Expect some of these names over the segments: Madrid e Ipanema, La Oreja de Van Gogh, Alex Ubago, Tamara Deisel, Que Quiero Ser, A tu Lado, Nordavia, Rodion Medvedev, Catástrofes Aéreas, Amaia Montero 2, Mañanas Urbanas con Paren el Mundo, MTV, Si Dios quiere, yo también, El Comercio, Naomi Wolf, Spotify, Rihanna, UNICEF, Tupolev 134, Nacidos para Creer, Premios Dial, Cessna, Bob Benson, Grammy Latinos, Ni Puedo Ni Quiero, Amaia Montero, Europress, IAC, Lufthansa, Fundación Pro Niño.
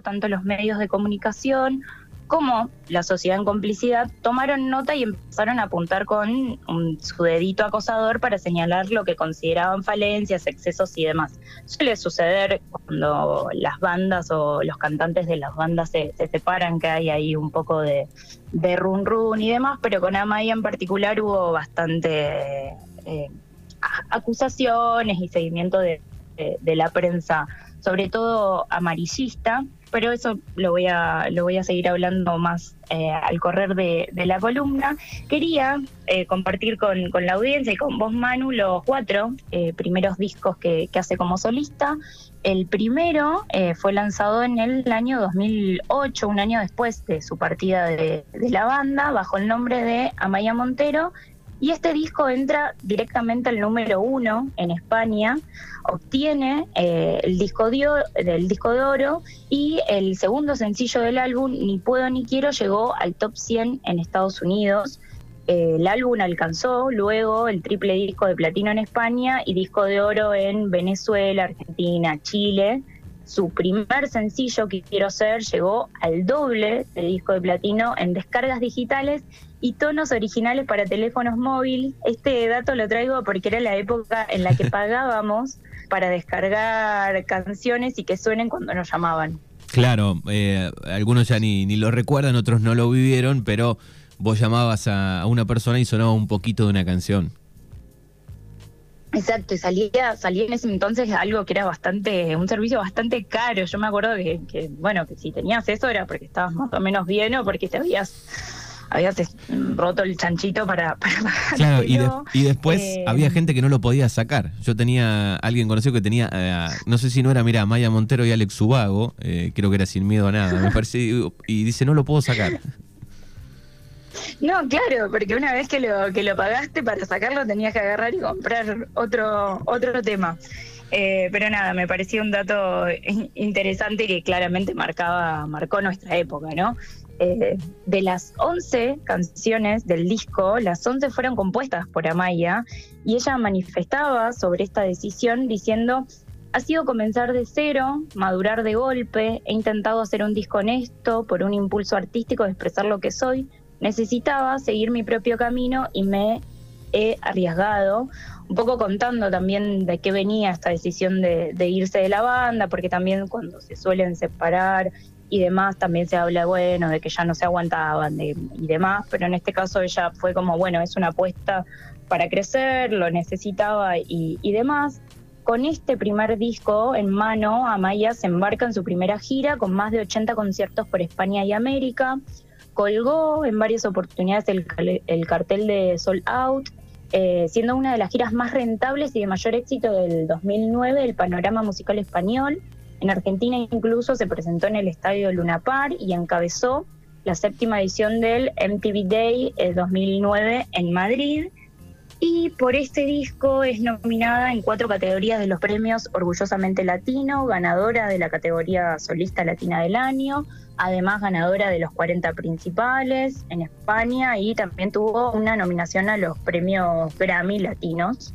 tanto los medios de comunicación como la sociedad en complicidad tomaron nota y empezaron a apuntar con su dedito acosador para señalar lo que consideraban falencias, excesos y demás. Suele suceder cuando las bandas o los cantantes de las bandas se separan, que hay ahí un poco de run run y demás, pero con Amaia en particular hubo bastante acusaciones y seguimiento de la prensa, sobre todo amarillista, pero eso lo voy a seguir hablando más al correr de la columna. Quería compartir con la audiencia y con vos, Manu, los cuatro primeros discos que hace como solista. El primero fue lanzado en el año 2008, un año después de su partida de la banda, bajo el nombre de Amaia Montero. Y este disco entra directamente al número 1 en España, obtiene el disco de oro, y el segundo sencillo del álbum, Ni Puedo Ni Quiero, llegó al top 100 en Estados Unidos. El álbum alcanzó luego el triple disco de platino en España y disco de oro en Venezuela, Argentina, Chile. Su primer sencillo, Que Quiero Ser, llegó al doble de disco de platino en descargas digitales y tonos originales para teléfonos móviles. Este dato lo traigo porque era la época en la que pagábamos para descargar canciones y que suenen cuando nos llamaban. Claro, algunos ya ni lo recuerdan, otros no lo vivieron, pero vos llamabas a una persona y sonaba un poquito de una canción. Exacto, y salía en ese entonces algo que era un servicio bastante caro. Yo me acuerdo que si tenías eso era porque estabas más o menos bien o porque te habías roto el chanchito para pagar. Claro, y después había gente que no lo podía sacar. Yo tenía alguien conocido que tenía, no sé si no era, mira, Amaia Montero y Alex Ubago, creo que era Sin Miedo a Nada, me parece, y dice, no lo puedo sacar. No, claro, porque una vez que lo pagaste, para sacarlo tenías que agarrar y comprar otro tema. Pero nada, me parecía un dato interesante que claramente marcó nuestra época, ¿no? De las 11 canciones del disco, las 11 fueron compuestas por Amaia, y ella manifestaba sobre esta decisión diciendo: ha sido comenzar de cero, madurar de golpe, he intentado hacer un disco honesto por un impulso artístico de expresar lo que soy. Necesitaba seguir mi propio camino y me he arriesgado, un poco contando también de qué venía esta decisión de irse de la banda, porque también cuando se suelen separar y demás también se habla, bueno, de que ya no se aguantaban y demás, pero en este caso ella fue como, bueno, es una apuesta para crecer, lo necesitaba y demás. Con este primer disco en mano, Amaia se embarca en su primera gira con más de 80 conciertos por España y América. Colgó en varias oportunidades el cartel de Sold Out, siendo una de las giras más rentables y de mayor éxito del 2009 del panorama musical español. En Argentina incluso se presentó en el Estadio Luna Park y encabezó la 7ª edición del MTV Day 2009 en Madrid. Y por este disco es nominada en 4 categorías de los premios Orgullosamente Latino, ganadora de la categoría Solista Latina del Año, además ganadora de los 40 principales en España, y también tuvo una nominación a los premios Grammy Latinos.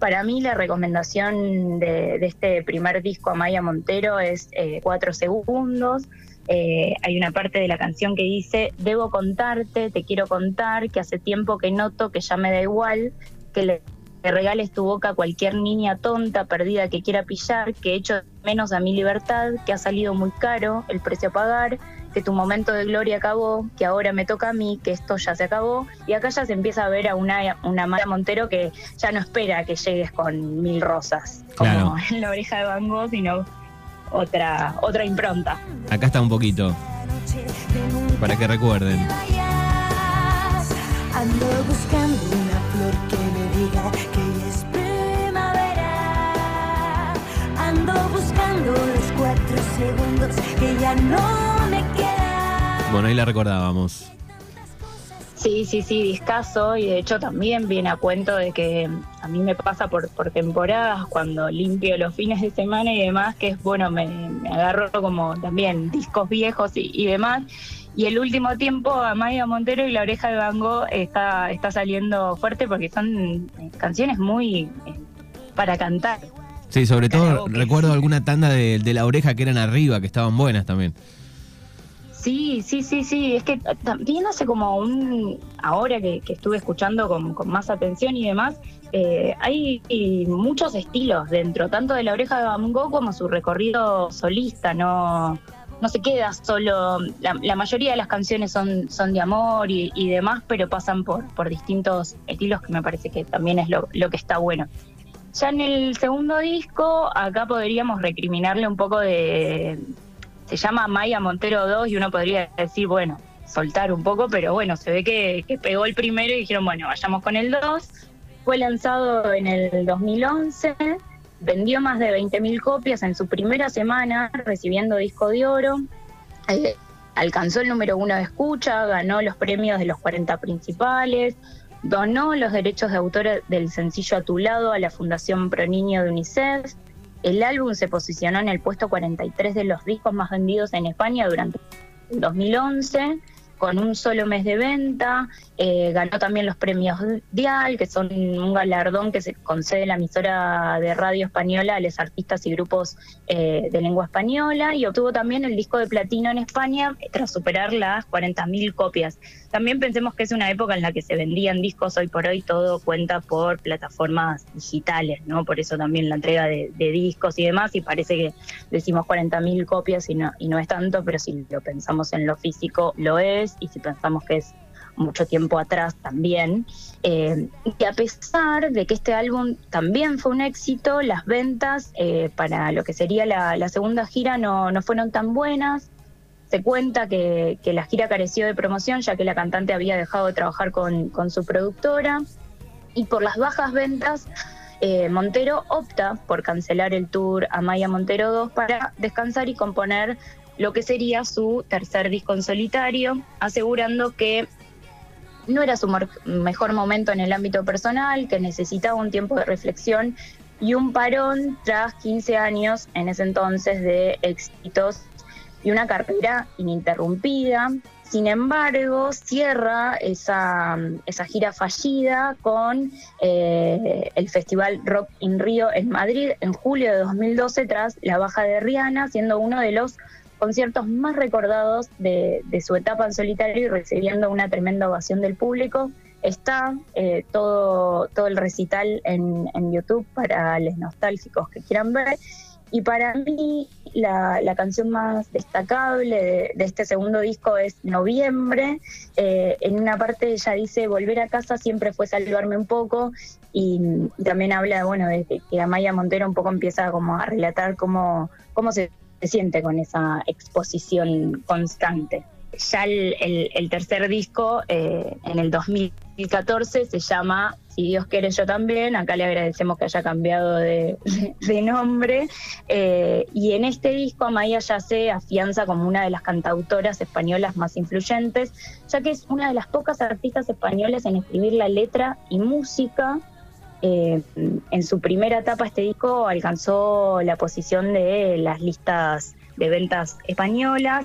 Para mí la recomendación de este primer disco Amaia Montero es 4 segundos. Hay una parte de la canción que dice: debo contarte, te quiero contar, que hace tiempo que noto que ya me da igual, que le regales tu boca a cualquier niña tonta, perdida, que quiera pillar, que echo menos a mi libertad, que ha salido muy caro el precio a pagar, que tu momento de gloria acabó, que ahora me toca a mí, que esto ya se acabó. Y acá ya se empieza a ver a una Amaia Montero que ya no espera que llegues con 1000 rosas, como en La Oreja de Van Gogh, sino otra impronta. Acá está un poquito, para que recuerden. Ando buscando una flor que me diga que ya es primavera. Ando buscando los 4 segundos que ya no me quedan. Bueno, ahí la recordábamos. Sí, discazo, y de hecho también viene a cuento de que a mí me pasa por temporadas cuando limpio los fines de semana y demás, que es bueno, me agarro como también discos viejos y demás, y el último tiempo Amaia Montero y La Oreja de Van Gogh está saliendo fuerte porque son canciones muy para cantar. Sí, sobre todo recuerdo alguna tanda de La Oreja que eran arriba, que estaban buenas también. Sí, es que también hace como ahora que estuve escuchando con más atención y demás, hay muchos estilos dentro, tanto de La Oreja de Van Gogh como su recorrido solista, no se queda solo, la mayoría de las canciones son de amor y demás, pero pasan por distintos estilos, que me parece que también es lo que está bueno. Ya en el segundo disco, acá podríamos recriminarle un poco de... Se llama Amaia Montero 2 y uno podría decir, bueno, soltar un poco, pero bueno, se ve que pegó el primero y dijeron, bueno, vayamos con el 2. Fue lanzado en el 2011, vendió más de 20.000 copias en su primera semana, recibiendo disco de oro. Alcanzó el número 1 de escucha, ganó los premios de los 40 principales, donó los derechos de autor del sencillo A tu Lado a la Fundación Pro Niño de UNICEF. El álbum se posicionó en el puesto 43 de los discos más vendidos en España durante 2011, con un solo mes de venta. Ganó también los premios Dial, que son un galardón que se concede la emisora de radio española a los artistas y grupos de lengua española, y obtuvo también el disco de platino en España tras superar las 40.000 copias. También pensemos que es una época en la que se vendían discos, hoy por hoy todo cuenta por plataformas digitales, ¿no? Por eso también la entrega de discos y demás, y parece que decimos 40.000 copias y no es tanto, pero si lo pensamos en lo físico lo es, y si pensamos que es mucho tiempo atrás también. Y a pesar de que este álbum también fue un éxito, las ventas para lo que sería la segunda gira no fueron tan buenas. Se cuenta que la gira careció de promoción, ya que la cantante había dejado de trabajar con su productora, y por las bajas ventas Montero opta por cancelar el tour Amaia Montero 2 para descansar y componer lo que sería su tercer disco en solitario, asegurando que no era su mejor momento en el ámbito personal, que necesitaba un tiempo de reflexión y un parón tras 15 años en ese entonces de éxitos y una carrera ininterrumpida. Sin embargo, cierra esa gira fallida con el Festival Rock in Rio en Madrid en julio de 2012, tras la baja de Rihanna, siendo uno de los conciertos más recordados de su etapa en solitario y recibiendo una tremenda ovación del público. Está todo el recital en YouTube para los nostálgicos que quieran ver. Y para mí la canción más destacable de este segundo disco es Noviembre. En una parte ella dice, volver a casa siempre fue salvarme un poco, y también habla de que Amaia Montero un poco empieza como a relatar cómo se siente con esa exposición constante. Ya el tercer disco, en el 2014, se llama Si Dios quiere, yo también. Acá le agradecemos que haya cambiado de nombre. Y en este disco Amaia ya se afianza como una de las cantautoras españolas más influyentes, ya que es una de las pocas artistas españolas en escribir la letra y música. En su primera etapa este disco alcanzó la posición de las listas de ventas españolas.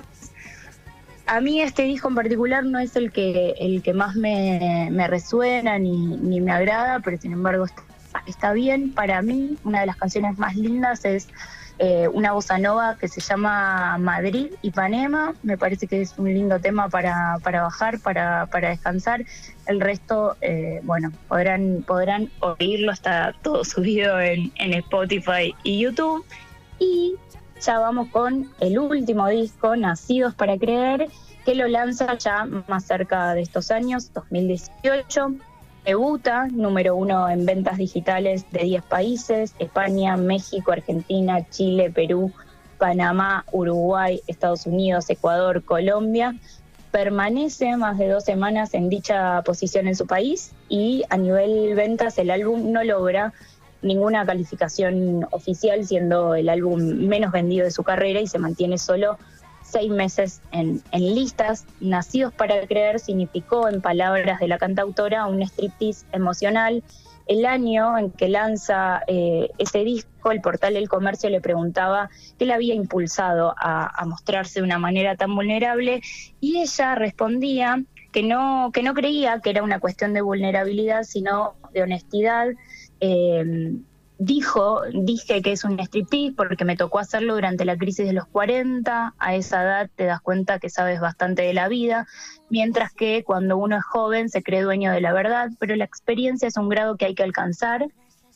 A mí este disco en particular no es el que más me resuena ni me agrada, pero sin embargo está bien. Para mí una de las canciones más lindas es una bossa nova que se llama Madrid e Ipanema. Me parece que es un lindo tema para bajar, para descansar. El resto, podrán oírlo, está todo subido en Spotify y YouTube. Y ya vamos con el último disco, Nacidos para Creer, que lo lanza ya más cerca de estos años, 2018. Debuta, número 1 en ventas digitales de 10 países, España, México, Argentina, Chile, Perú, Panamá, Uruguay, Estados Unidos, Ecuador, Colombia. Permanece más de 2 semanas en dicha posición en su país, y a nivel ventas el álbum no logra ninguna calificación oficial, siendo el álbum menos vendido de su carrera, y se mantiene solo 6 meses en listas. Nacidos para Creer significó, en palabras de la cantautora, un striptease emocional. El año en que lanza ese disco, el portal El Comercio le preguntaba qué la había impulsado a mostrarse de una manera tan vulnerable, y ella respondía que no creía que era una cuestión de vulnerabilidad, sino de honestidad. Dije que es un striptease porque me tocó hacerlo durante la crisis de los 40, a esa edad te das cuenta que sabes bastante de la vida, mientras que cuando uno es joven se cree dueño de la verdad, pero la experiencia es un grado que hay que alcanzar.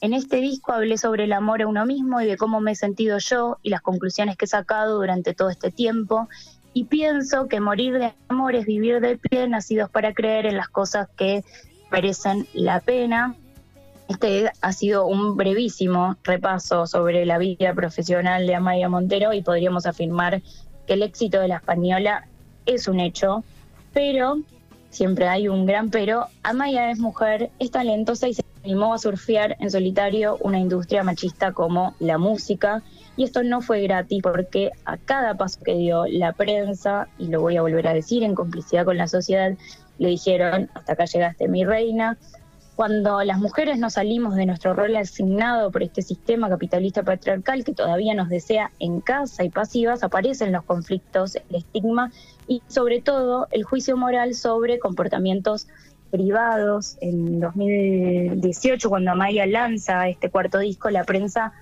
En este disco hablé sobre el amor a uno mismo y de cómo me he sentido yo y las conclusiones que he sacado durante todo este tiempo, y pienso que morir de amor es vivir de pie, nacidos para creer en las cosas que merecen la pena. Este ha sido un brevísimo repaso sobre la vida profesional de Amaia Montero y podríamos afirmar que el éxito de la española es un hecho, pero, siempre hay un gran pero, Amaia es mujer, es talentosa y se animó a surfear en solitario una industria machista como la música, y esto no fue gratis porque a cada paso que dio la prensa, y lo voy a volver a decir, en complicidad con la sociedad, le dijeron: hasta acá llegaste, mi reina. Cuando las mujeres no salimos de nuestro rol asignado por este sistema capitalista patriarcal que todavía nos desea en casa y pasivas, aparecen los conflictos, el estigma y sobre todo el juicio moral sobre comportamientos privados. En 2018, cuando Amaia lanza este cuarto disco, la prensa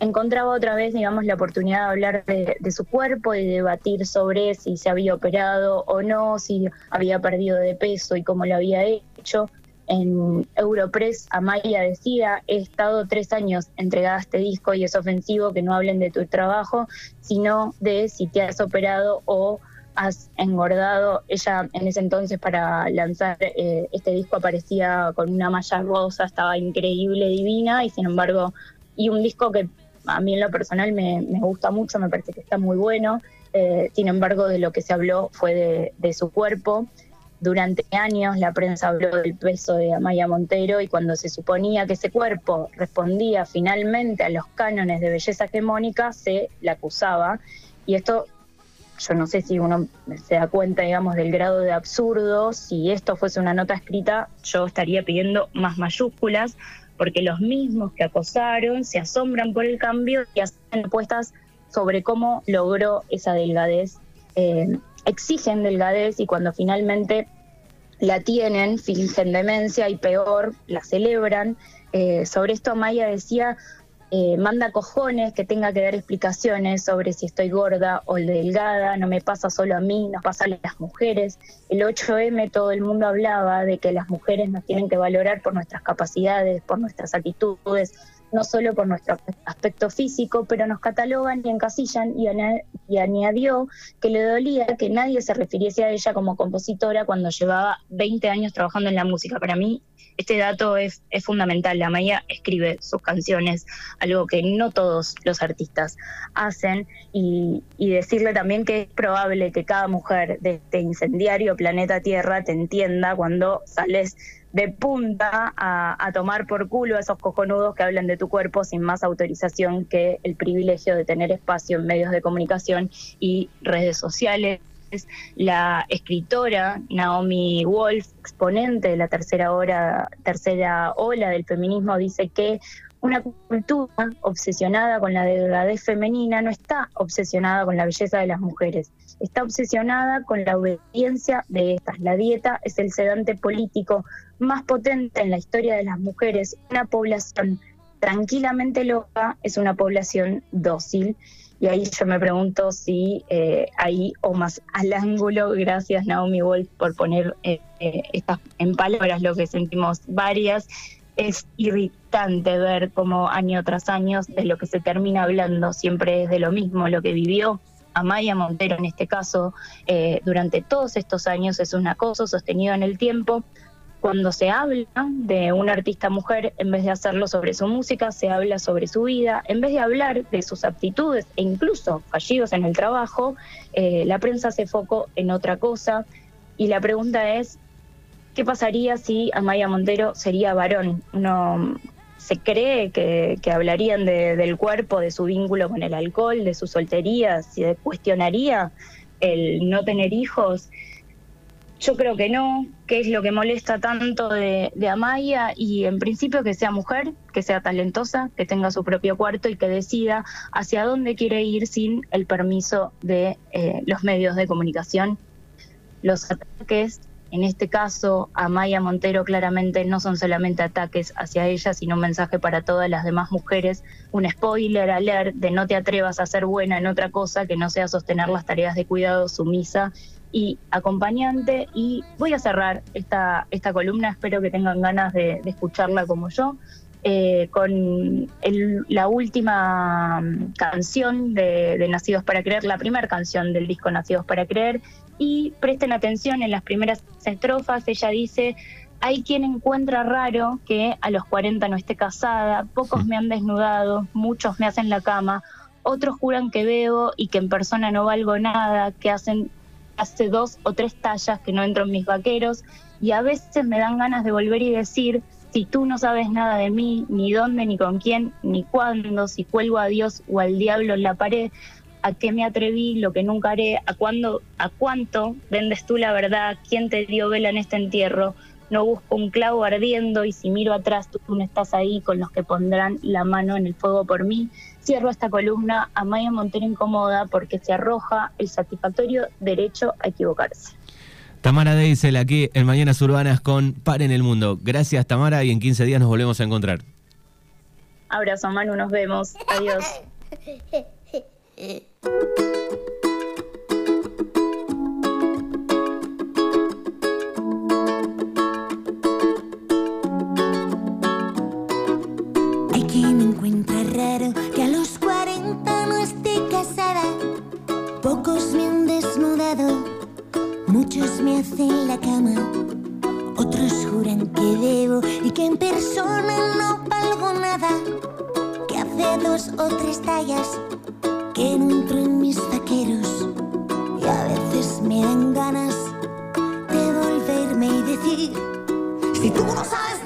encontraba otra vez, digamos, la oportunidad de hablar de su cuerpo y debatir sobre si se había operado o no, si había perdido de peso y cómo lo había hecho. En Europress, Amaia decía: he estado 3 años entregada a este disco y es ofensivo que no hablen de tu trabajo, sino de si te has operado o has engordado. Ella en ese entonces, para lanzar este disco, aparecía con una malla rosa, estaba increíble, divina, y sin embargo, y un disco que a mí en lo personal me gusta mucho, me parece que está muy bueno, sin embargo de lo que se habló fue de su cuerpo. Durante años la prensa habló del peso de Amaia Montero y cuando se suponía que ese cuerpo respondía finalmente a los cánones de belleza hegemónica, se la acusaba. Y esto, yo no sé si uno se da cuenta, digamos, del grado de absurdo. Si esto fuese una nota escrita, yo estaría pidiendo más mayúsculas, porque los mismos que acosaron se asombran por el cambio y hacen apuestas sobre cómo logró esa delgadez. Exigen delgadez y cuando finalmente la tienen, fingen demencia y peor, la celebran. Sobre esto Amaia decía: manda cojones que tenga que dar explicaciones sobre si estoy gorda o delgada, no me pasa solo a mí, nos pasa a las mujeres. El 8M todo el mundo hablaba de que las mujeres nos tienen que valorar por nuestras capacidades, por nuestras actitudes, no solo por nuestro aspecto físico, pero nos catalogan y encasillan, y añadió que le dolía que nadie se refiriese a ella como compositora cuando llevaba 20 años trabajando en la música. Para mí este dato es fundamental. Amaia escribe sus canciones, algo que no todos los artistas hacen, y decirle también que es probable que cada mujer de este incendiario planeta Tierra te entienda cuando sales de punta a tomar por culo a esos cojonudos que hablan de tu cuerpo sin más autorización que el privilegio de tener espacio en medios de comunicación y redes sociales. La escritora Naomi Wolf, exponente de la tercera ola del feminismo, dice que una cultura obsesionada con la delgadez femenina no está obsesionada con la belleza de las mujeres, está obsesionada con la obediencia de estas. La dieta es el sedante político más potente en la historia de las mujeres. Una población tranquilamente loca es una población dócil. Y ahí yo me pregunto si ahí o más al ángulo, gracias Naomi Wolf por poner en palabras lo que sentimos varias, es irritante ver cómo año tras año de lo que se termina hablando siempre es de lo mismo. Lo que vivió Amaia Montero en este caso durante todos estos años es un acoso sostenido en el tiempo. Cuando se habla de una artista mujer, en vez de hacerlo sobre su música, se habla sobre su vida. En vez de hablar de sus aptitudes e incluso fallidos en el trabajo, la prensa se focó en otra cosa. Y la pregunta es, ¿qué pasaría si Amaia Montero sería varón? Uno se cree que hablarían del cuerpo, de su vínculo con el alcohol, de su soltería, se cuestionaría el no tener hijos. Yo creo que no, que es lo que molesta tanto de Amaia, y en principio que sea mujer, que sea talentosa, que tenga su propio cuarto y que decida hacia dónde quiere ir sin el permiso de los medios de comunicación. Los ataques En este caso, a Amaia Montero claramente no son solamente ataques hacia ella, sino un mensaje para todas las demás mujeres, un spoiler alert de no te atrevas a ser buena en otra cosa que no sea sostener las tareas de cuidado, sumisa y acompañante. Y voy a cerrar esta columna, espero que tengan ganas de escucharla como yo, con la última canción de Nacidos para Creer, la primera canción del disco Nacidos para Creer, y presten atención en las primeras estrofas. Ella dice: hay quien encuentra raro que a los 40 no esté casada, pocos me han desnudado, muchos me hacen la cama, otros juran que bebo y que en persona no valgo nada, que hace 2 o 3 tallas que no entro en mis vaqueros, y a veces me dan ganas de volver y decir: si tú no sabes nada de mí, ni dónde, ni con quién, ni cuándo, si cuelgo a Dios o al diablo en la pared, ¿a qué me atreví, lo que nunca haré? ¿A cuánto vendes tú la verdad? ¿Quién te dio vela en este entierro? No busco un clavo ardiendo y si miro atrás tú no estás ahí con los que pondrán la mano en el fuego por mí. Cierro esta columna a Amaia Montero incomoda porque se arroja el satisfactorio derecho a equivocarse. Tamara Deisel aquí en Mañanas Urbanas con Paren el Mundo. Gracias, Tamara, y en 15 días nos volvemos a encontrar. Abrazo, Manu, nos vemos. Adiós. Hay quien encuentra raro que a los 40 no esté casada. Pocos me han desnudado, muchos me hacen la cama, otros juran que debo y que en persona no valgo nada, que hace 2 o 3 tallas que no entro en mis vaqueros, y a veces me dan ganas de volverme y decir: si tú no sabes